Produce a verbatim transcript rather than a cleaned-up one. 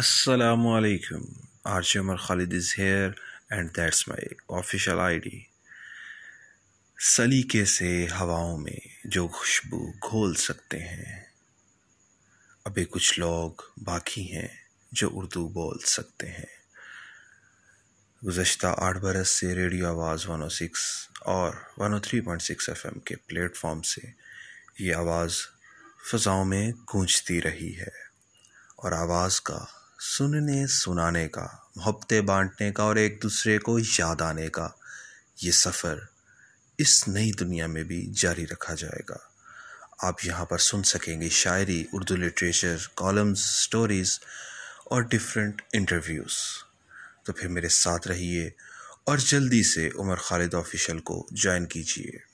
السلام علیکم. Arch Umar Khalid is here and that's my official I D. سلیقے سے ہواؤں میں جو خوشبو گھول سکتے ہیں، ابھی کچھ لوگ باقی ہیں جو اردو بول سکتے ہیں. گزشتہ آٹھ برس سے ریڈیو آواز ون او سکس اور ون او three point six F M کے پلیٹ فارم سے یہ آواز فضاؤں میں گونجتی رہی ہے، اور آواز کا سننے سنانے کا، محبتیں بانٹنے کا اور ایک دوسرے کو یاد آنے کا یہ سفر اس نئی دنیا میں بھی جاری رکھا جائے گا. آپ یہاں پر سن سکیں گے شاعری، اردو لٹریچر، کالمز، سٹوریز اور ڈیفرنٹ انٹرویوز. تو پھر میرے ساتھ رہیے اور جلدی سے عمر خالد آفیشیل کو جوائن کیجیے.